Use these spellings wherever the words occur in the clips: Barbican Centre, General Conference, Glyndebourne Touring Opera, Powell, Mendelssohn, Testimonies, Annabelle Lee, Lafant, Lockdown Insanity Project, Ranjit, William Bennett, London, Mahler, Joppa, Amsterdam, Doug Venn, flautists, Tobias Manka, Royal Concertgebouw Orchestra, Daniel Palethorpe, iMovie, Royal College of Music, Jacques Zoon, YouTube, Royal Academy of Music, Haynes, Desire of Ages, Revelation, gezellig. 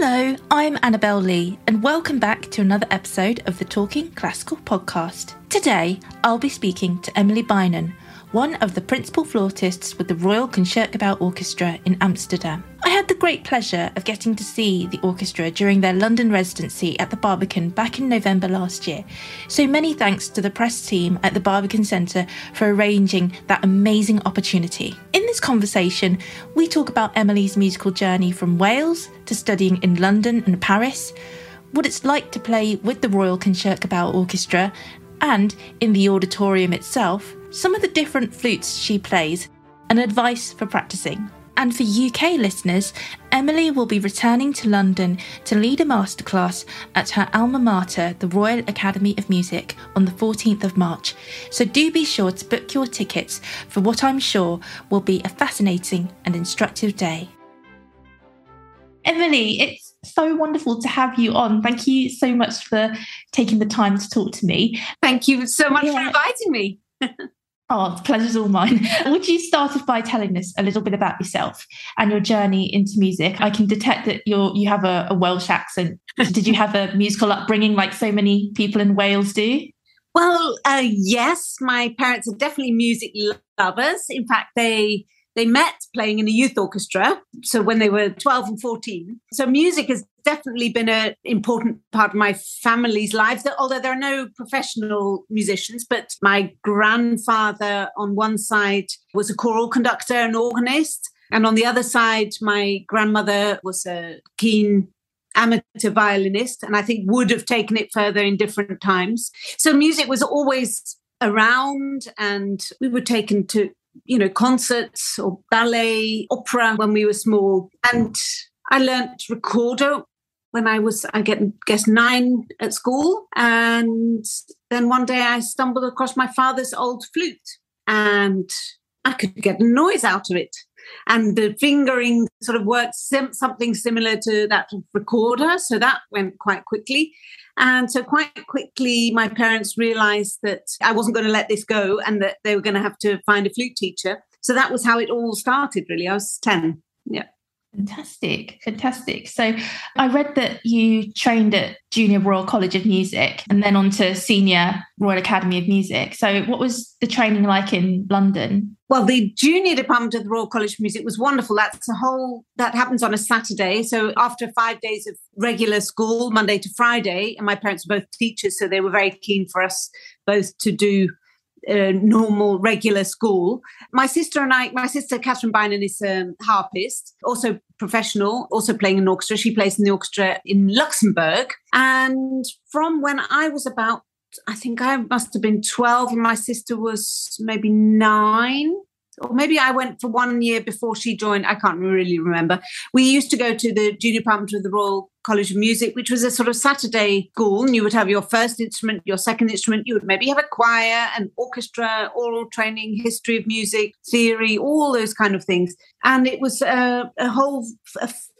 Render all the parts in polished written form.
Hello, I'm Annabelle Lee, and welcome back to another episode of the Talking Classical Podcast. Today, I'll be speaking to Emily Beynon, one of the principal flautists with the Royal Concertgebouw Orchestra in Amsterdam. I had the great pleasure of getting to see the orchestra during their London residency at the Barbican back in November last year, so many thanks to the press team at the Barbican Centre for arranging that amazing opportunity. In this conversation, we talk about Emily's musical journey from Wales to studying in London and Paris, what it's like to play with the Royal Concertgebouw Orchestra and in the auditorium itself, some of the different flutes she plays, and advice for practicing. And for UK listeners, Emily will be returning to London to lead a masterclass at her alma mater, the Royal Academy of Music, on the 14th of March. So do be sure to book your tickets for what I'm sure will be a fascinating and instructive day. Emily, it's so wonderful to have you on. Thank you so much for taking the time to talk to me. Thank you so much for inviting me. Oh, the pleasure's all mine. Would you start off by telling us a little bit about yourself and your journey into music? I can detect that you have a Welsh accent. Did you have a musical upbringing like so many people in Wales do? Well, yes, my parents are definitely music lovers. In fact, they met playing in a youth orchestra, so when they were 12 and 14. So music has definitely been an important part of my family's lives, although there are no professional musicians, but my grandfather on one side was a choral conductor and organist, and on the other side, my grandmother was a keen amateur violinist, and I think would have taken it further in different times. So music was always around, and we were taken to concerts or ballet, opera when we were small. And I learnt recorder when I was, I guess, 9 at school. And then one day I stumbled across my father's old flute and I could get a noise out of it. And the fingering sort of worked something similar to that recorder. So that went quite quickly. And so quite quickly, my parents realized that I wasn't going to let this go and that they were going to have to find a flute teacher. So that was how it all started, really. I was 10. Yeah. Fantastic. Fantastic. So I read that you trained at Junior Royal College of Music and then on to Senior Royal Academy of Music. So what was the training like in London? Well, the junior department of the Royal College of Music was wonderful. That happens on a Saturday. So after 5 days of regular school, Monday to Friday, and my parents were both teachers, so they were very keen for us both to do normal, regular school. My sister Catherine Beynon is a harpist, also professional, also playing an orchestra. She plays in the orchestra in Luxembourg. And from when I was about, I think I must have been 12 and my sister was maybe 9, or maybe I went for 1 year before she joined. I can't really remember. We used to go to the junior department of the Royal College of Music, which was a sort of Saturday school, and you would have your first instrument, your second instrument, you would maybe have a choir, an orchestra, oral training, history of music, theory, all those kind of things. And it was a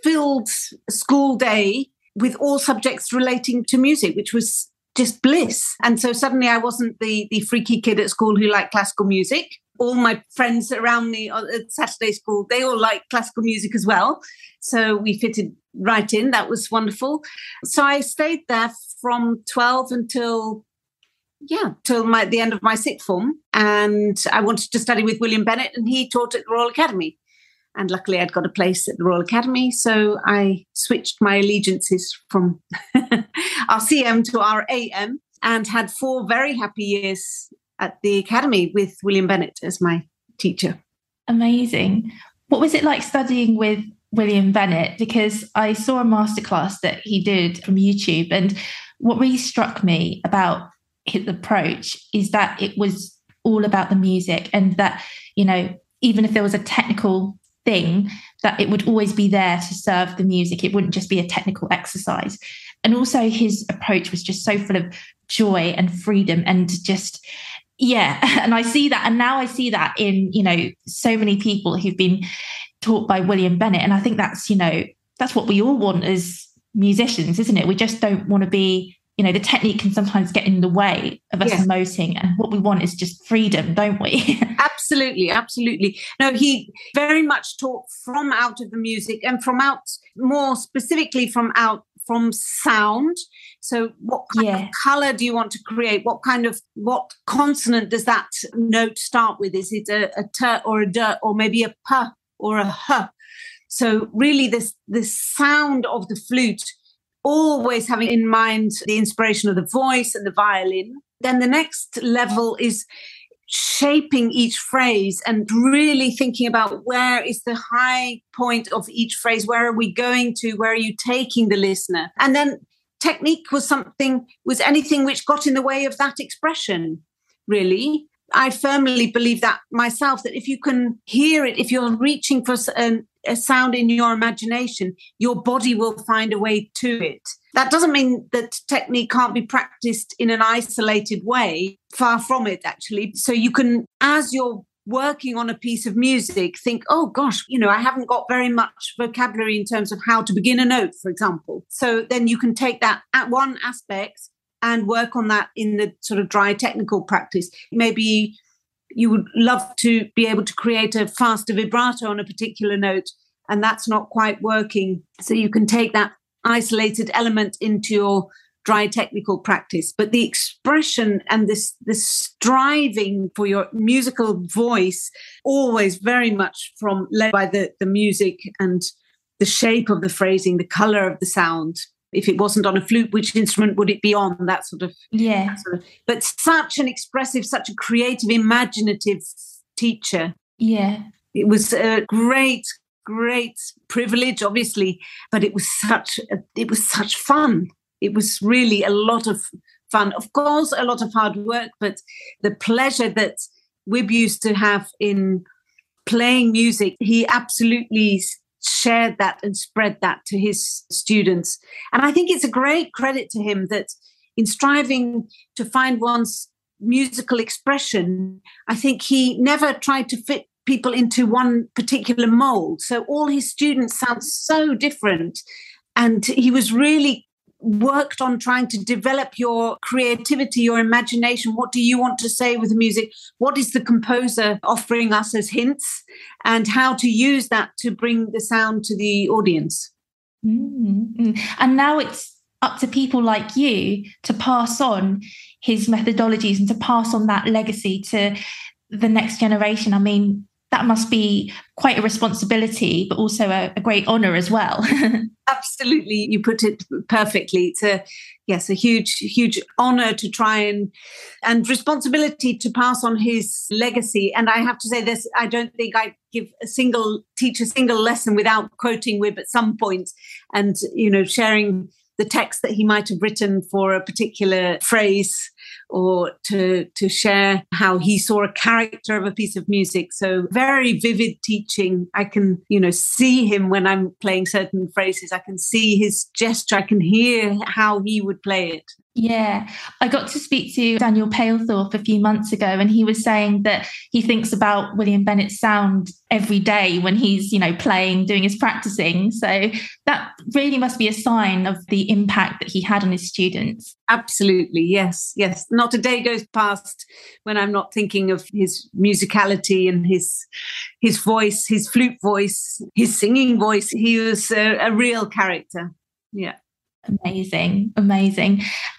filled school day with all subjects relating to music, which was just bliss. And so suddenly I wasn't the freaky kid at school who liked classical music. All my friends around me at Saturday school, they all liked classical music as well. So we fitted right in. That was wonderful. So I stayed there from 12 until the end of my sixth form. And I wanted to study with William Bennett, and he taught at the Royal Academy. And luckily I'd got a place at the Royal Academy. So I switched my allegiances from our CM to our AM and had 4 very happy years at the Academy with William Bennett as my teacher. Amazing. What was it like studying with William Bennett? Because I saw a masterclass that he did from YouTube, and what really struck me about his approach is that it was all about the music, and that, even if there was a technical thing, that it would always be there to serve the music. It wouldn't just be a technical exercise. And also his approach was just so full of joy and freedom and just... yeah. And I see that. And now I see that in, so many people who've been taught by William Bennett. And I think that's what we all want as musicians, isn't it? We just don't want to be you know, the technique can sometimes get in the way of us emoting, and what we want is just freedom, don't we? Absolutely, absolutely. No, he very much taught from out of the music, and from out, more specifically from sound. So what kind of colour do you want to create? What consonant does that note start with? Is it a t or a d, or maybe a p or a h? So really this sound of the flute, always having in mind the inspiration of the voice and the violin. Then the next level is shaping each phrase and really thinking about where is the high point of each phrase, where are we going to, where are you taking the listener? And then technique was anything which got in the way of that expression, really. I firmly believe that myself, that if you can hear it, if you're reaching for a sound in your imagination, your body will find a way to it. That doesn't mean that technique can't be practiced in an isolated way. Far from it, actually. So you can, as you're working on a piece of music, think, oh gosh, you know, I haven't got very much vocabulary in terms of how to begin a note, for example. So then you can take that at one aspect and work on that in the sort of dry technical practice. Maybe you would love to be able to create a faster vibrato on a particular note, and that's not quite working. So you can take that isolated element into your dry technical practice. But the expression and this striving for your musical voice, always very much led by the music and the shape of the phrasing, the colour of the sound. If it wasn't on a flute, which instrument would it be on? That sort of. But such an expressive, such a creative, imaginative teacher. Yeah. It was a great privilege, obviously, but it was such fun. It was really a lot of fun. Of course, a lot of hard work, but the pleasure that Wib used to have in playing music, he absolutely shared that and spread that to his students. And I think it's a great credit to him that in striving to find one's musical expression, I think he never tried to fit people into one particular mold. So all his students sound so different. And he was really worked on trying to develop your creativity, your imagination. What do you want to say with the music? What is the composer offering us as hints? And how to use that to bring the sound to the audience. Mm-hmm. And now it's up to people like you to pass on his methodologies and to pass on that legacy to the next generation. I mean, that must be quite a responsibility, but also a great honour as well. Absolutely. You put it perfectly. It's a huge, huge honour to try and responsibility to pass on his legacy. And I have to say this, I don't think I give teach a single lesson without quoting Wib at some point and, you know, sharing the text that he might have written for a particular phrase, or to share how he saw a character of a piece of music. So very vivid teaching. I can, you know, see him when I'm playing certain phrases. I can see his gesture. I can hear how he would play it. Yeah. I got to speak to Daniel Palethorpe a few months ago, and he was saying that he thinks about William Bennett's sound every day when he's, you know, playing, doing his practicing. So that really must be a sign of the impact that he had on his students. Absolutely. Yes. Yes. Not a day goes past when I'm not thinking of his musicality and his voice, his flute voice, his singing voice. He was a real character. Yeah. Amazing.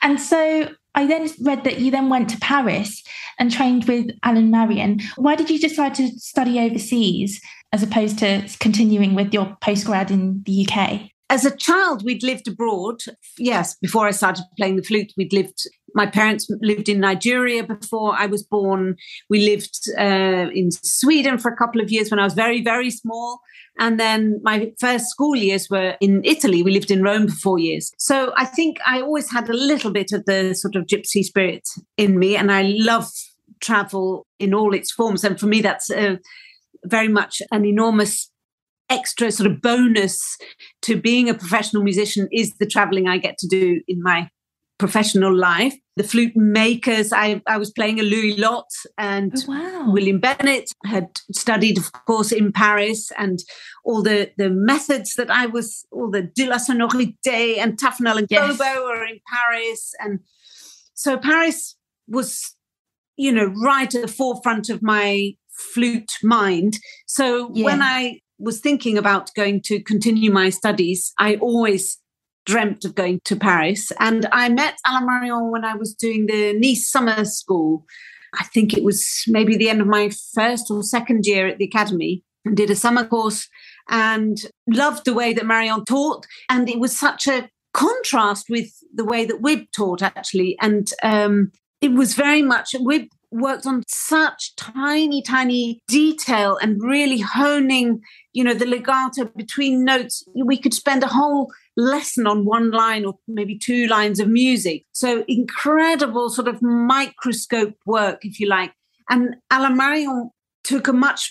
And so I then read that you then went to Paris and trained with Alain Marion. Why did you decide to study overseas as opposed to continuing with your postgrad in the UK? As a child, we'd lived abroad. Yes, before I started playing the flute, my parents lived in Nigeria before I was born. We lived in Sweden for a couple of years when I was very, very small. And then my first school years were in Italy. We lived in Rome for 4 years. So I think I always had a little bit of the sort of gypsy spirit in me, and I love travel in all its forms. And for me, that's very much an enormous extra sort of bonus to being a professional musician, is the traveling I get to do in my professional life. The flute makers, I was playing a Louis Lot, and William Bennett had studied, of course, in Paris, and all the methods that I was, all the de la sonorité and Tafnel and Gobo were in Paris. And so Paris was, you know, right at the forefront of my flute mind. So when I was thinking about going to continue my studies, I always dreamt of going to Paris. And I met Alain Marion when I was doing the Nice summer school. I think it was maybe the end of my first or second year at the academy, and did a summer course and loved the way that Marion taught. And it was such a contrast with the way that Wib taught, actually. And it was very much, Wib worked on such tiny detail and really honing, you know, the legato between notes. We could spend a whole lesson on one line or maybe two lines of music. So incredible sort of microscope work, if you like. And Alain Marion took a much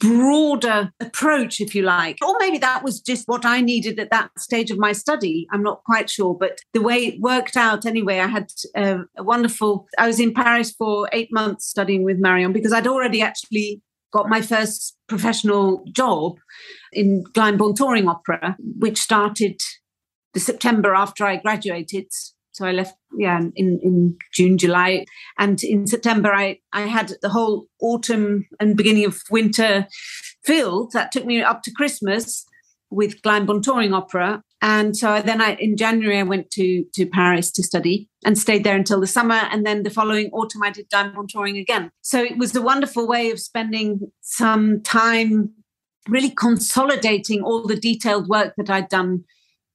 broader approach, if you like. Or maybe that was just what I needed at that stage of my study. I'm not quite sure, but the way it worked out anyway, I had I was in Paris for 8 months studying with Marion, because I'd already actually got my first professional job in Glyndebourne Touring Opera, which started the September after I graduated. So I left in June, July. And in September, I had the whole autumn and beginning of winter filled. That took me up to Christmas with Glyndebourne Touring Opera. And so then in January, I went to Paris to study and stayed there until the summer. And then the following autumn, I did Glyndebourne Touring again. So it was a wonderful way of spending some time really consolidating all the detailed work that I'd done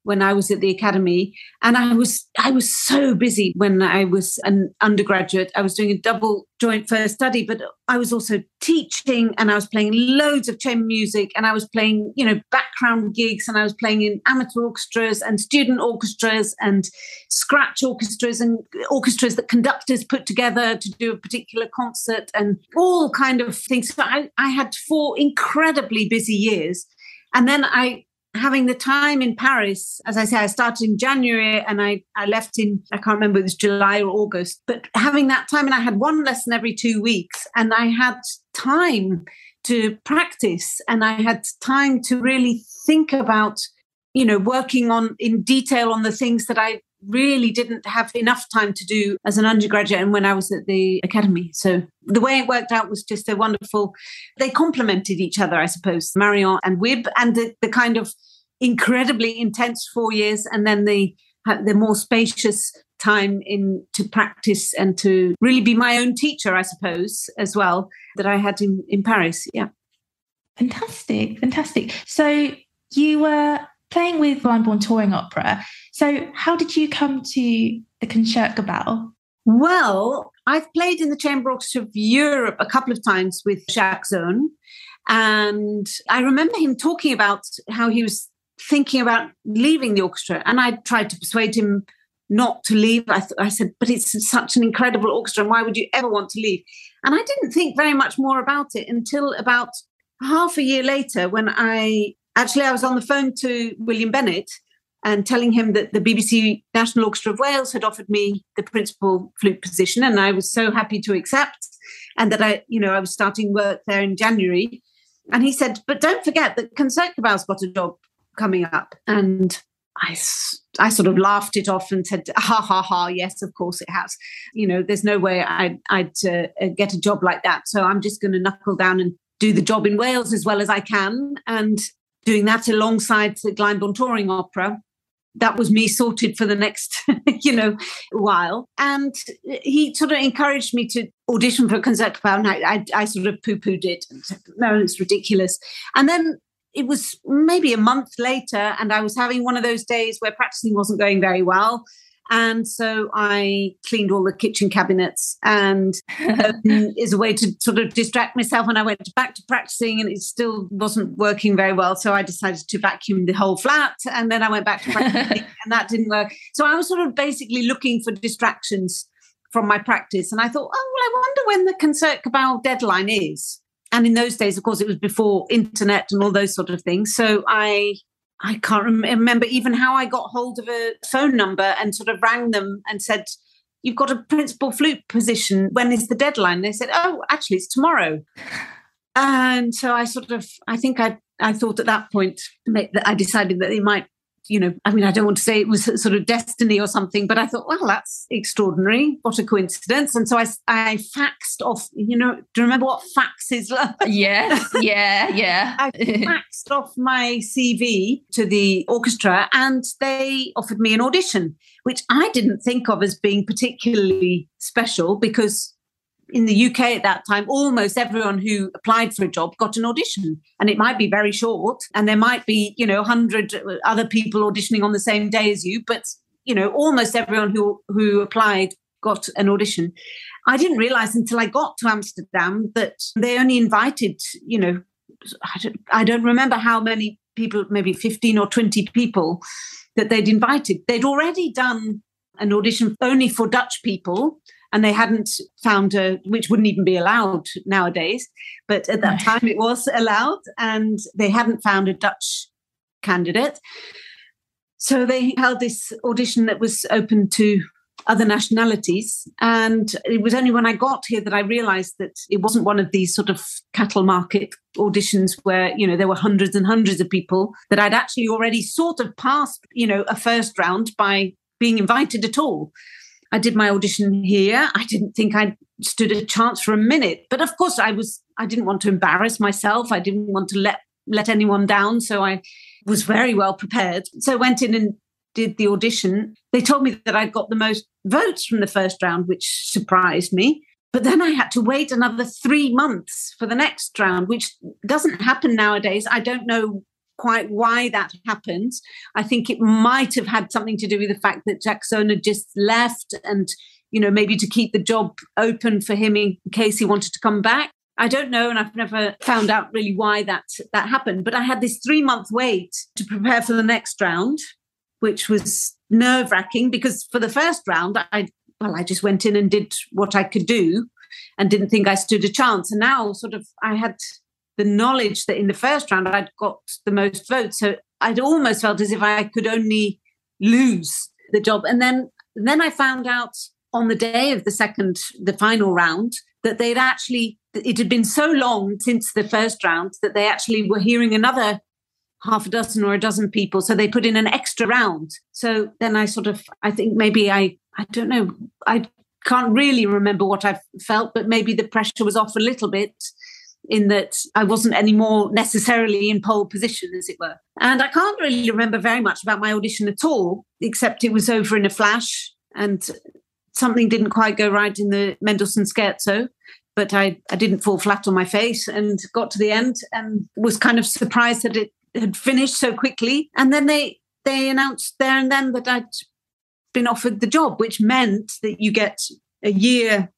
when I was at the academy. And I was so busy when I was an undergraduate. I was doing a double joint first study, but I was also teaching, and I was playing loads of chamber music, and I was playing, you know, background gigs, and I was playing in amateur orchestras and student orchestras and scratch orchestras and orchestras that conductors put together to do a particular concert and all kind of things. So I had 4 incredibly busy years. And then having the time in Paris, as I say, I started in January and I left in, I can't remember if it was July or August, but having that time, and I had one lesson every 2 weeks, and I had time to practice, and I had time to really think about, you know, working on in detail on the things that I really didn't have enough time to do as an undergraduate and when I was at the academy. So the way it worked out was just a wonderful, they complemented each other, I suppose, Marion and Wib, and the kind of incredibly intense 4 years, and then the more spacious time in to practice and to really be my own teacher, I suppose, as well, that I had in Paris. Yeah. Fantastic. So you were playing with Glyndebourne Touring Opera. So how did you come to the Concertgebouw? Well, I've played in the Chamber Orchestra of Europe a couple of times with Jacques Zoon. And I remember him talking about how he was thinking about leaving the orchestra. And I tried to persuade him not to leave. I said, but it's such an incredible orchestra. And why would you ever want to leave? And I didn't think very much more about it until about half a year later, when I was on the phone to William Bennett and telling him that the BBC National Orchestra of Wales had offered me the principal flute position, and I was so happy to accept, and that I was starting work there in January. And he said, but don't forget that Concertgebouw's got a job coming up. And I sort of laughed it off and said, yes, of course it has. You know, there's no way I'd get a job like that. So I'm just going to knuckle down and do the job in Wales as well as I can. And doing that alongside the Glyndebourne Touring Opera, that was me sorted for the next, while. And he sort of encouraged me to audition for a Concertgebouw, and I sort of poo-pooed it and said, no, it's ridiculous. And then it was maybe a month later, and I was having one of those days where practicing wasn't going very well. And so I cleaned all the kitchen cabinets and as a way to sort of distract myself. And I went back to practicing, and it still wasn't working very well. So I decided to vacuum the whole flat, and then I went back to practicing and that didn't work. So I was sort of basically looking for distractions from my practice. And I thought, I wonder when the Concertgebouw deadline is. And in those days, of course, it was before internet and all those sort of things. So I I can't remember even how I got hold of a phone number and sort of rang them and said, "You've got a principal flute position. When is the deadline?" They said, "Oh, actually, it's tomorrow." And so I sort of, I think I thought at that point that I decided that they might, you know, I mean, I don't want to say it was sort of destiny or something, but I thought, well, that's extraordinary. What a coincidence. And so I faxed off, you know, do you remember what faxes were? Yeah. I faxed off my CV to the orchestra and they offered me an audition, which I didn't think of as being particularly special because in the UK at that time, almost everyone who applied for a job got an audition, and it might be very short and there might be, you know, 100 other people auditioning on the same day as you. But, you know, almost everyone who applied got an audition. I didn't realize until I got to Amsterdam that they only invited, you know, I don't remember how many people, maybe 15 or 20 people that they'd invited. They'd already done an audition only for Dutch people. And they hadn't found which wouldn't even be allowed nowadays, but at that time it was allowed, and they hadn't found a Dutch candidate. So they held this audition that was open to other nationalities. And it was only when I got here that I realized that it wasn't one of these sort of cattle market auditions where, you know, there were hundreds and hundreds of people, that I'd actually already sort of passed, you know, a first round by being invited at all. I did my audition here. I didn't think I stood a chance for a minute. But of course, I didn't want to embarrass myself. I didn't want to let anyone down. So I was very well prepared. So I went in and did the audition. They told me that I got the most votes from the first round, which surprised me. But then I had to wait another 3 months for the next round, which doesn't happen nowadays. I don't know quite why that happened. I think it might have had something to do with the fact that Jacques Zoon had just left and, you know, maybe to keep the job open for him in case he wanted to come back. I don't know, and I've never found out really why that happened. But I had this 3-month wait to prepare for the next round, which was nerve-wracking because for the first round, I just went in and did what I could do and didn't think I stood a chance. And now sort of I had the knowledge that in the first round I'd got the most votes. So I'd almost felt as if I could only lose the job. And then I found out on the day of the final round, that it had been so long since the first round that they actually were hearing another half a dozen or a dozen people. So they put in an extra round. So then I sort of, I think maybe I don't know, I can't really remember what I felt, but maybe the pressure was off a little bit, in that I wasn't any more necessarily in pole position, as it were. And I can't really remember very much about my audition at all, except it was over in a flash and something didn't quite go right in the Mendelssohn scherzo, but I didn't fall flat on my face and got to the end and was kind of surprised that it had finished so quickly. And then they announced there and then that I'd been offered the job, which meant that you get a year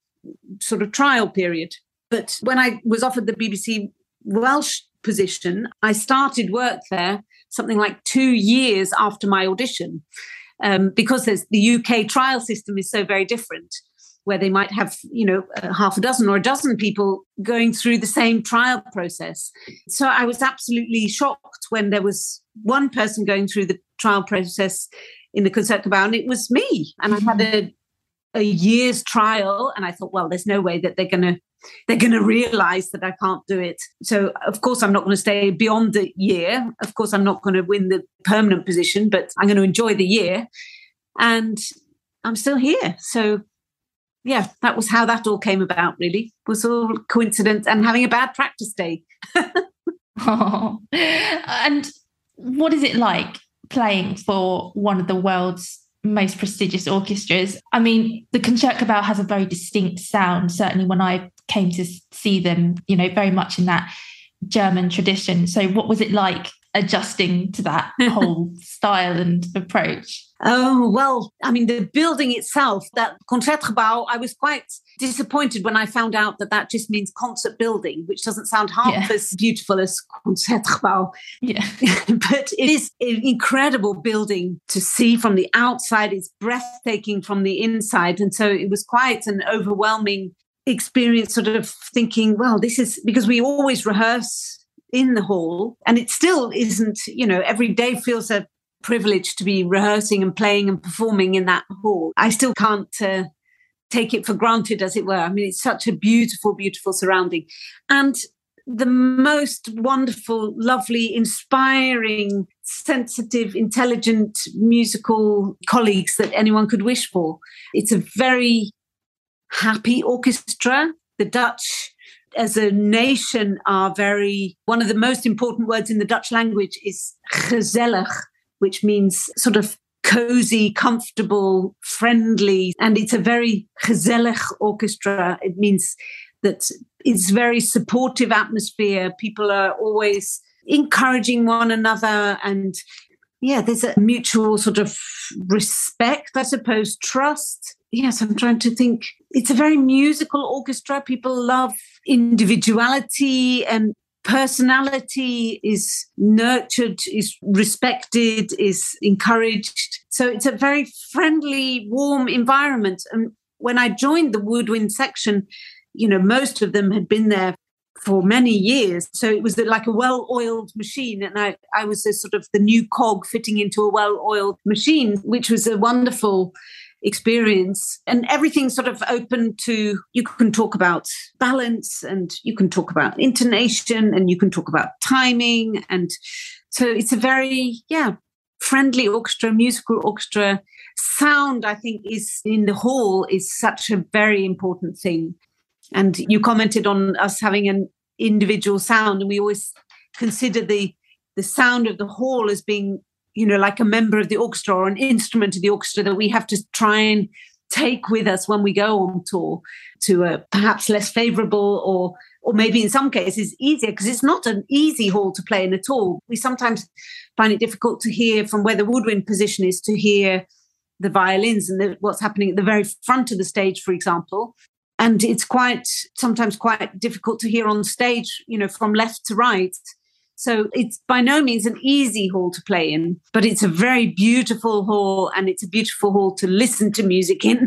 sort of trial period. But when I was offered the BBC Welsh position, I started work there something like 2 years after my audition, because the UK trial system is so very different, where they might have, you know, half a dozen or a dozen people going through the same trial process. So I was absolutely shocked when there was one person going through the trial process in the Concertgebouw, and it was me. And I had a year's trial, and I thought, well, there's no way that they're going to realize that I can't do it. So, of course, I'm not going to stay beyond the year. Of course, I'm not going to win the permanent position, but I'm going to enjoy the year. And I'm still here. So, yeah, that was how that all came about, really. It was all coincidence and having a bad practice day. Oh. And what is it like playing for one of the world's most prestigious orchestras? I mean, the Concertgebouw has a very distinct sound, certainly when I came to see them, you know, very much in that German tradition. So what was it like adjusting to that whole style and approach? Oh, well, I mean, the building itself, that Concertgebouw, I was quite disappointed when I found out that just means concert building, which doesn't sound half as beautiful as Concertgebouw. Yeah. But it is an incredible building to see from the outside. It's breathtaking from the inside. And so it was quite an overwhelming experience, sort of thinking, well, this is because we always rehearse in the hall. And it still isn't, you know, every day feels a privilege to be rehearsing and playing and performing in that hall. I still can't take it for granted, as it were. I mean, it's such a beautiful, beautiful surrounding. And the most wonderful, lovely, inspiring, sensitive, intelligent, musical colleagues that anyone could wish for. It's a very happy orchestra. The Dutch as a nation are very, one of the most important words in the Dutch language is gezellig, which means sort of cozy, comfortable, friendly. And it's a very gezellig orchestra. It means that it's very supportive atmosphere. People are always encouraging one another. And yeah, there's a mutual sort of respect, I suppose, trust. Yes, I'm trying to think. It's a very musical orchestra. People love individuality, and personality is nurtured, is respected, is encouraged. So it's a very friendly, warm environment. And when I joined the woodwind section, you know, most of them had been there for many years. So it was like a well-oiled machine. And I was a sort of the new cog fitting into a well-oiled machine, which was a wonderful experience. And everything sort of open to, you can talk about balance, and you can talk about intonation, and you can talk about timing. And so it's a very, friendly orchestra, musical orchestra. Sound, I think, is in the hall is such a very important thing. And you commented on us having an individual sound, and we always consider the sound of the hall as being, you know, like a member of the orchestra or an instrument of the orchestra that we have to try and take with us when we go on tour to a perhaps less favorable or maybe in some cases easier, because it's not an easy hall to play in at all. We sometimes find it difficult to hear from where the woodwind position is, to hear the violins and what's happening at the very front of the stage, for example. And it's sometimes quite difficult to hear on stage, you know, from left to right. So it's by no means an easy hall to play in, but it's a very beautiful hall, and it's a beautiful hall to listen to music in.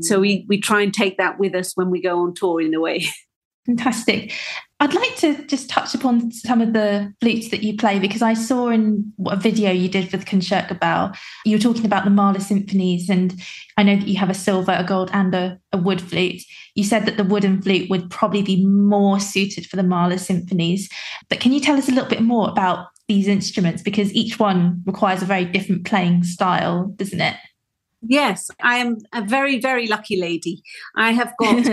So we try and take that with us when we go on tour in a way. Fantastic. I'd like to just touch upon some of the flutes that you play, because I saw in a video you did for the Concertgebouw, you were talking about the Mahler symphonies, and I know that you have a silver, a gold and a wood flute. You said that the wooden flute would probably be more suited for the Mahler symphonies. But can you tell us a little bit more about these instruments? Because each one requires a very different playing style, doesn't it? Yes, I am a very, very lucky lady. I have got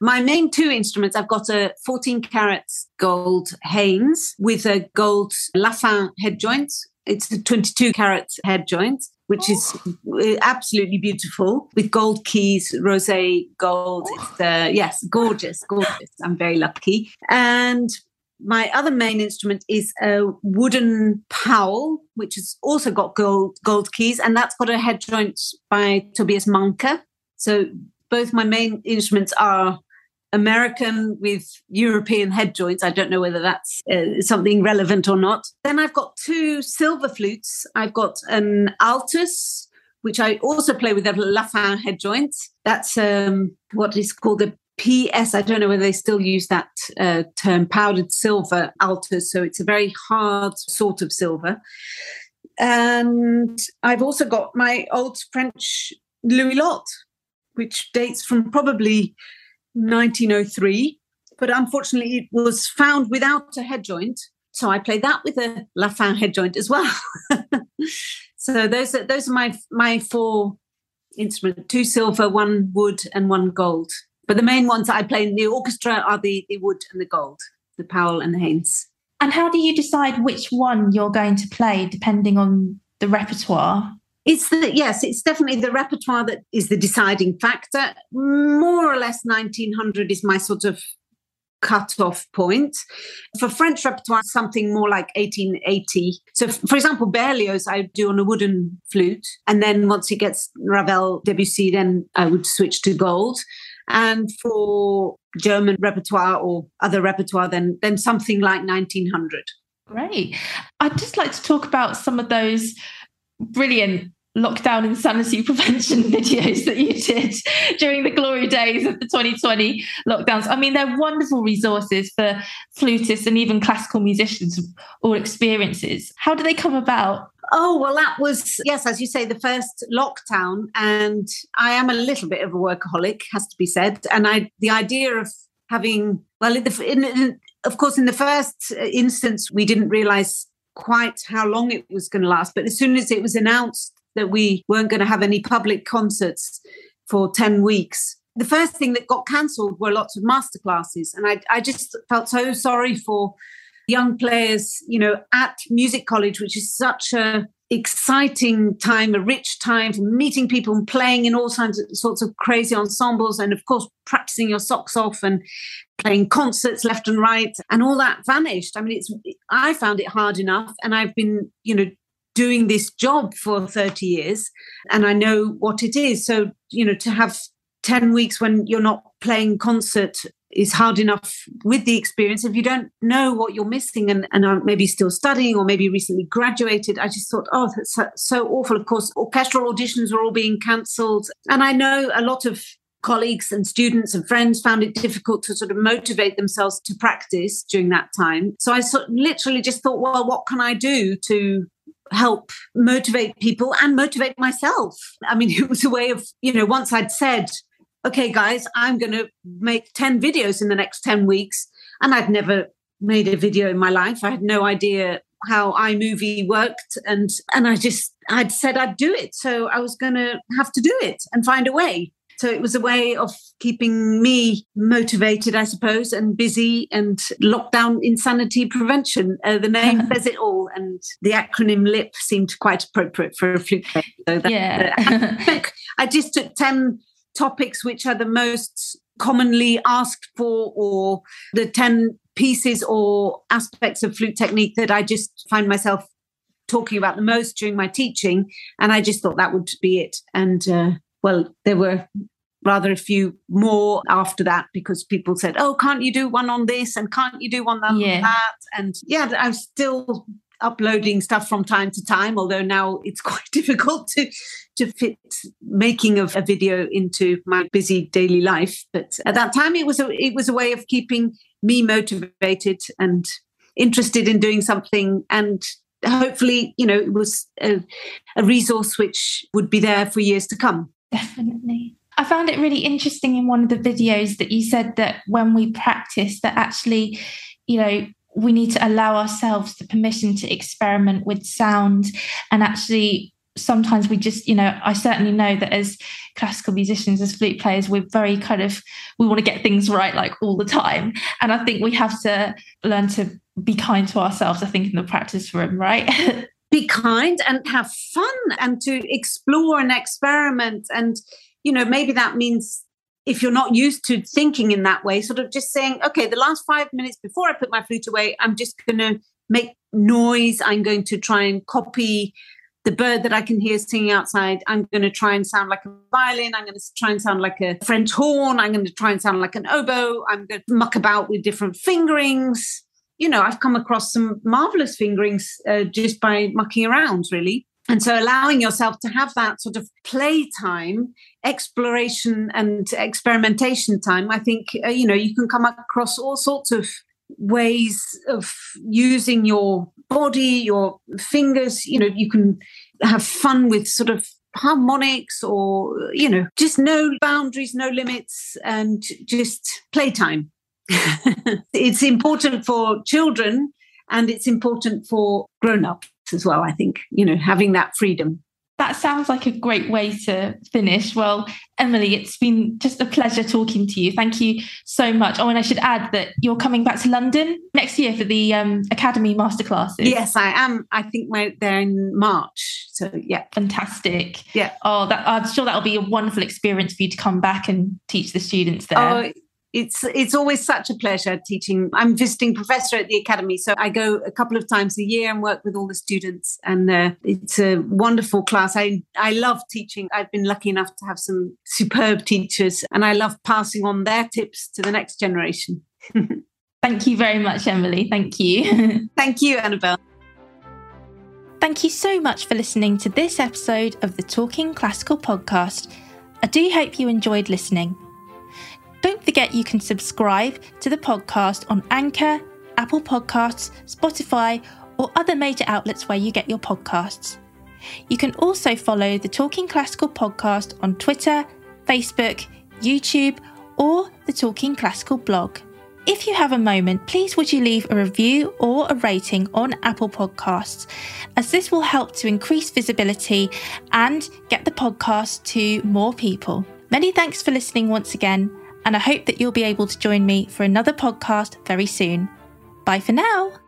my main two instruments. I've got a 14 carats gold Haynes with a gold Lafant head joint. It's a 22 carat head joint, which is absolutely beautiful, with gold keys, rosé gold. It's, yes, gorgeous, gorgeous. I'm very lucky. And my other main instrument is a wooden Powell, which has also got gold keys, and that's got a head joint by Tobias Manka. So both my main instruments are American with European head joints. I don't know whether that's something relevant or not. Then I've got two silver flutes. I've got an Altus, which I also play with a Lafant head joint. That's what is called a PS, I don't know whether they still use that term, powdered silver Altus. So it's a very hard sort of silver. And I've also got my old French Louis Lot, which dates from probably 1903. But unfortunately, it was found without a head joint. So I play that with a Lafant head joint as well. So those are my four instruments, two silver, one wood and one gold. But the main ones that I play in the orchestra are the wood and the gold, the Powell and the Haynes. And how do you decide which one you're going to play depending on the repertoire? It's definitely the repertoire that is the deciding factor. More or less 1900 is my sort of cut-off point. For French repertoire, something more like 1880. So, for example, Berlioz I do on a wooden flute. And then once he gets Ravel, Debussy, then I would switch to gold. And for German repertoire or other repertoire, then something like 1900. Great. I'd just like to talk about some of those brilliant lockdown insanity prevention videos that you did during the glory days of the 2020 lockdowns. I mean, they're wonderful resources for flutists and even classical musicians or experiences. How do they come about? Oh, well, that was, yes, as you say, the first lockdown. And I am a little bit of a workaholic, has to be said. And the idea of having, well, of course, in the first instance, we didn't realise quite how long it was going to last. But as soon as it was announced that we weren't going to have any public concerts for 10 weeks, the first thing that got cancelled were lots of masterclasses. And I just felt so sorry for young players, you know, at music college, which is such an exciting time, a rich time for meeting people and playing in all sorts of crazy ensembles. And of course, practicing your socks off and playing concerts left and right, and all that vanished. I mean, I found it hard enough, and I've been, you know, doing this job for 30 years and I know what it is. So, you know, to have 10 weeks when you're not playing concert is hard enough with the experience. If you don't know what you're missing and are maybe still studying or maybe recently graduated, I just thought, oh, that's so awful. Of course, orchestral auditions were all being cancelled. And I know a lot of colleagues and students and friends found it difficult to sort of motivate themselves to practice during that time. So I literally just thought, well, what can I do to help motivate people and motivate myself? I mean, it was a way of, you know, once I'd said, okay, guys, I'm going to make 10 videos in the next 10 weeks. And I'd never made a video in my life. I had no idea how iMovie worked. And I'd said I'd do it. So I was going to have to do it and find a way. So it was a way of keeping me motivated, I suppose, and busy, and lockdown insanity prevention. The name says it all, and the acronym LIP seemed quite appropriate for a flute player. So I just took 10 topics which are the most commonly asked for, or the 10 pieces or aspects of flute technique that I just find myself talking about the most during my teaching. And I just thought that would be it. And well, there were rather a few more after that, because people said, oh, can't you do one on this? And can't you do one on that? And yeah, I'm still uploading stuff from time to time, although now it's quite difficult to fit making of a video into my busy daily life. But at that time, it was a way of keeping me motivated and interested in doing something. And hopefully, you know, it was a resource which would be there for years to come. Definitely. I found it really interesting in one of the videos that you said that when we practice, that actually, you know, we need to allow ourselves the permission to experiment with sound. And actually, sometimes we just, you know, I certainly know that as classical musicians, as flute players, we're very kind of, we want to get things right like all the time. And I think we have to learn to be kind to ourselves, I think, in the practice room, right? Be kind and have fun and to explore and experiment. And, you know, maybe that means, if you're not used to thinking in that way, sort of just saying, okay, the last 5 minutes before I put my flute away, I'm just going to make noise. I'm going to try and copy the bird that I can hear singing outside. I'm going to try and sound like a violin. I'm going to try and sound like a French horn. I'm going to try and sound like an oboe. I'm going to muck about with different fingerings. You know, I've come across some marvelous fingerings just by mucking around, really. And so allowing yourself to have that sort of playtime, exploration and experimentation time, I think, you know, you can come across all sorts of ways of using your body, your fingers. You know, you can have fun with sort of harmonics or, you know, just no boundaries, no limits, and just playtime. It's important for children and it's important for grown-ups as well, I think, you know, having that freedom. That sounds like a great way to finish. Well, Emily, it's been just a pleasure talking to you. Thank you so much. Oh, and I should add that you're coming back to London next year for the Academy Masterclasses. Yes, I am. I think they're in March. So, yeah. Fantastic. Yeah. Oh, I'm sure that'll be a wonderful experience for you to come back and teach the students there. Oh, it's always such a pleasure teaching. I'm visiting professor at the Academy, so I go a couple of times a year and work with all the students, and it's a wonderful class. I love teaching. I've been lucky enough to have some superb teachers, and I love passing on their tips to the next generation. Thank you very much, Emily. Thank you. Thank you, Annabelle. Thank you so much for listening to this episode of the Talking Classical Podcast. I do hope you enjoyed listening. Don't forget you can subscribe to the podcast on Anchor, Apple Podcasts, Spotify, or other major outlets where you get your podcasts. You can also follow the Talking Classical Podcast on Twitter, Facebook, YouTube, or the Talking Classical blog. If you have a moment, please would you leave a review or a rating on Apple Podcasts, as this will help to increase visibility and get the podcast to more people. Many thanks for listening once again, and I hope that you'll be able to join me for another podcast very soon. Bye for now.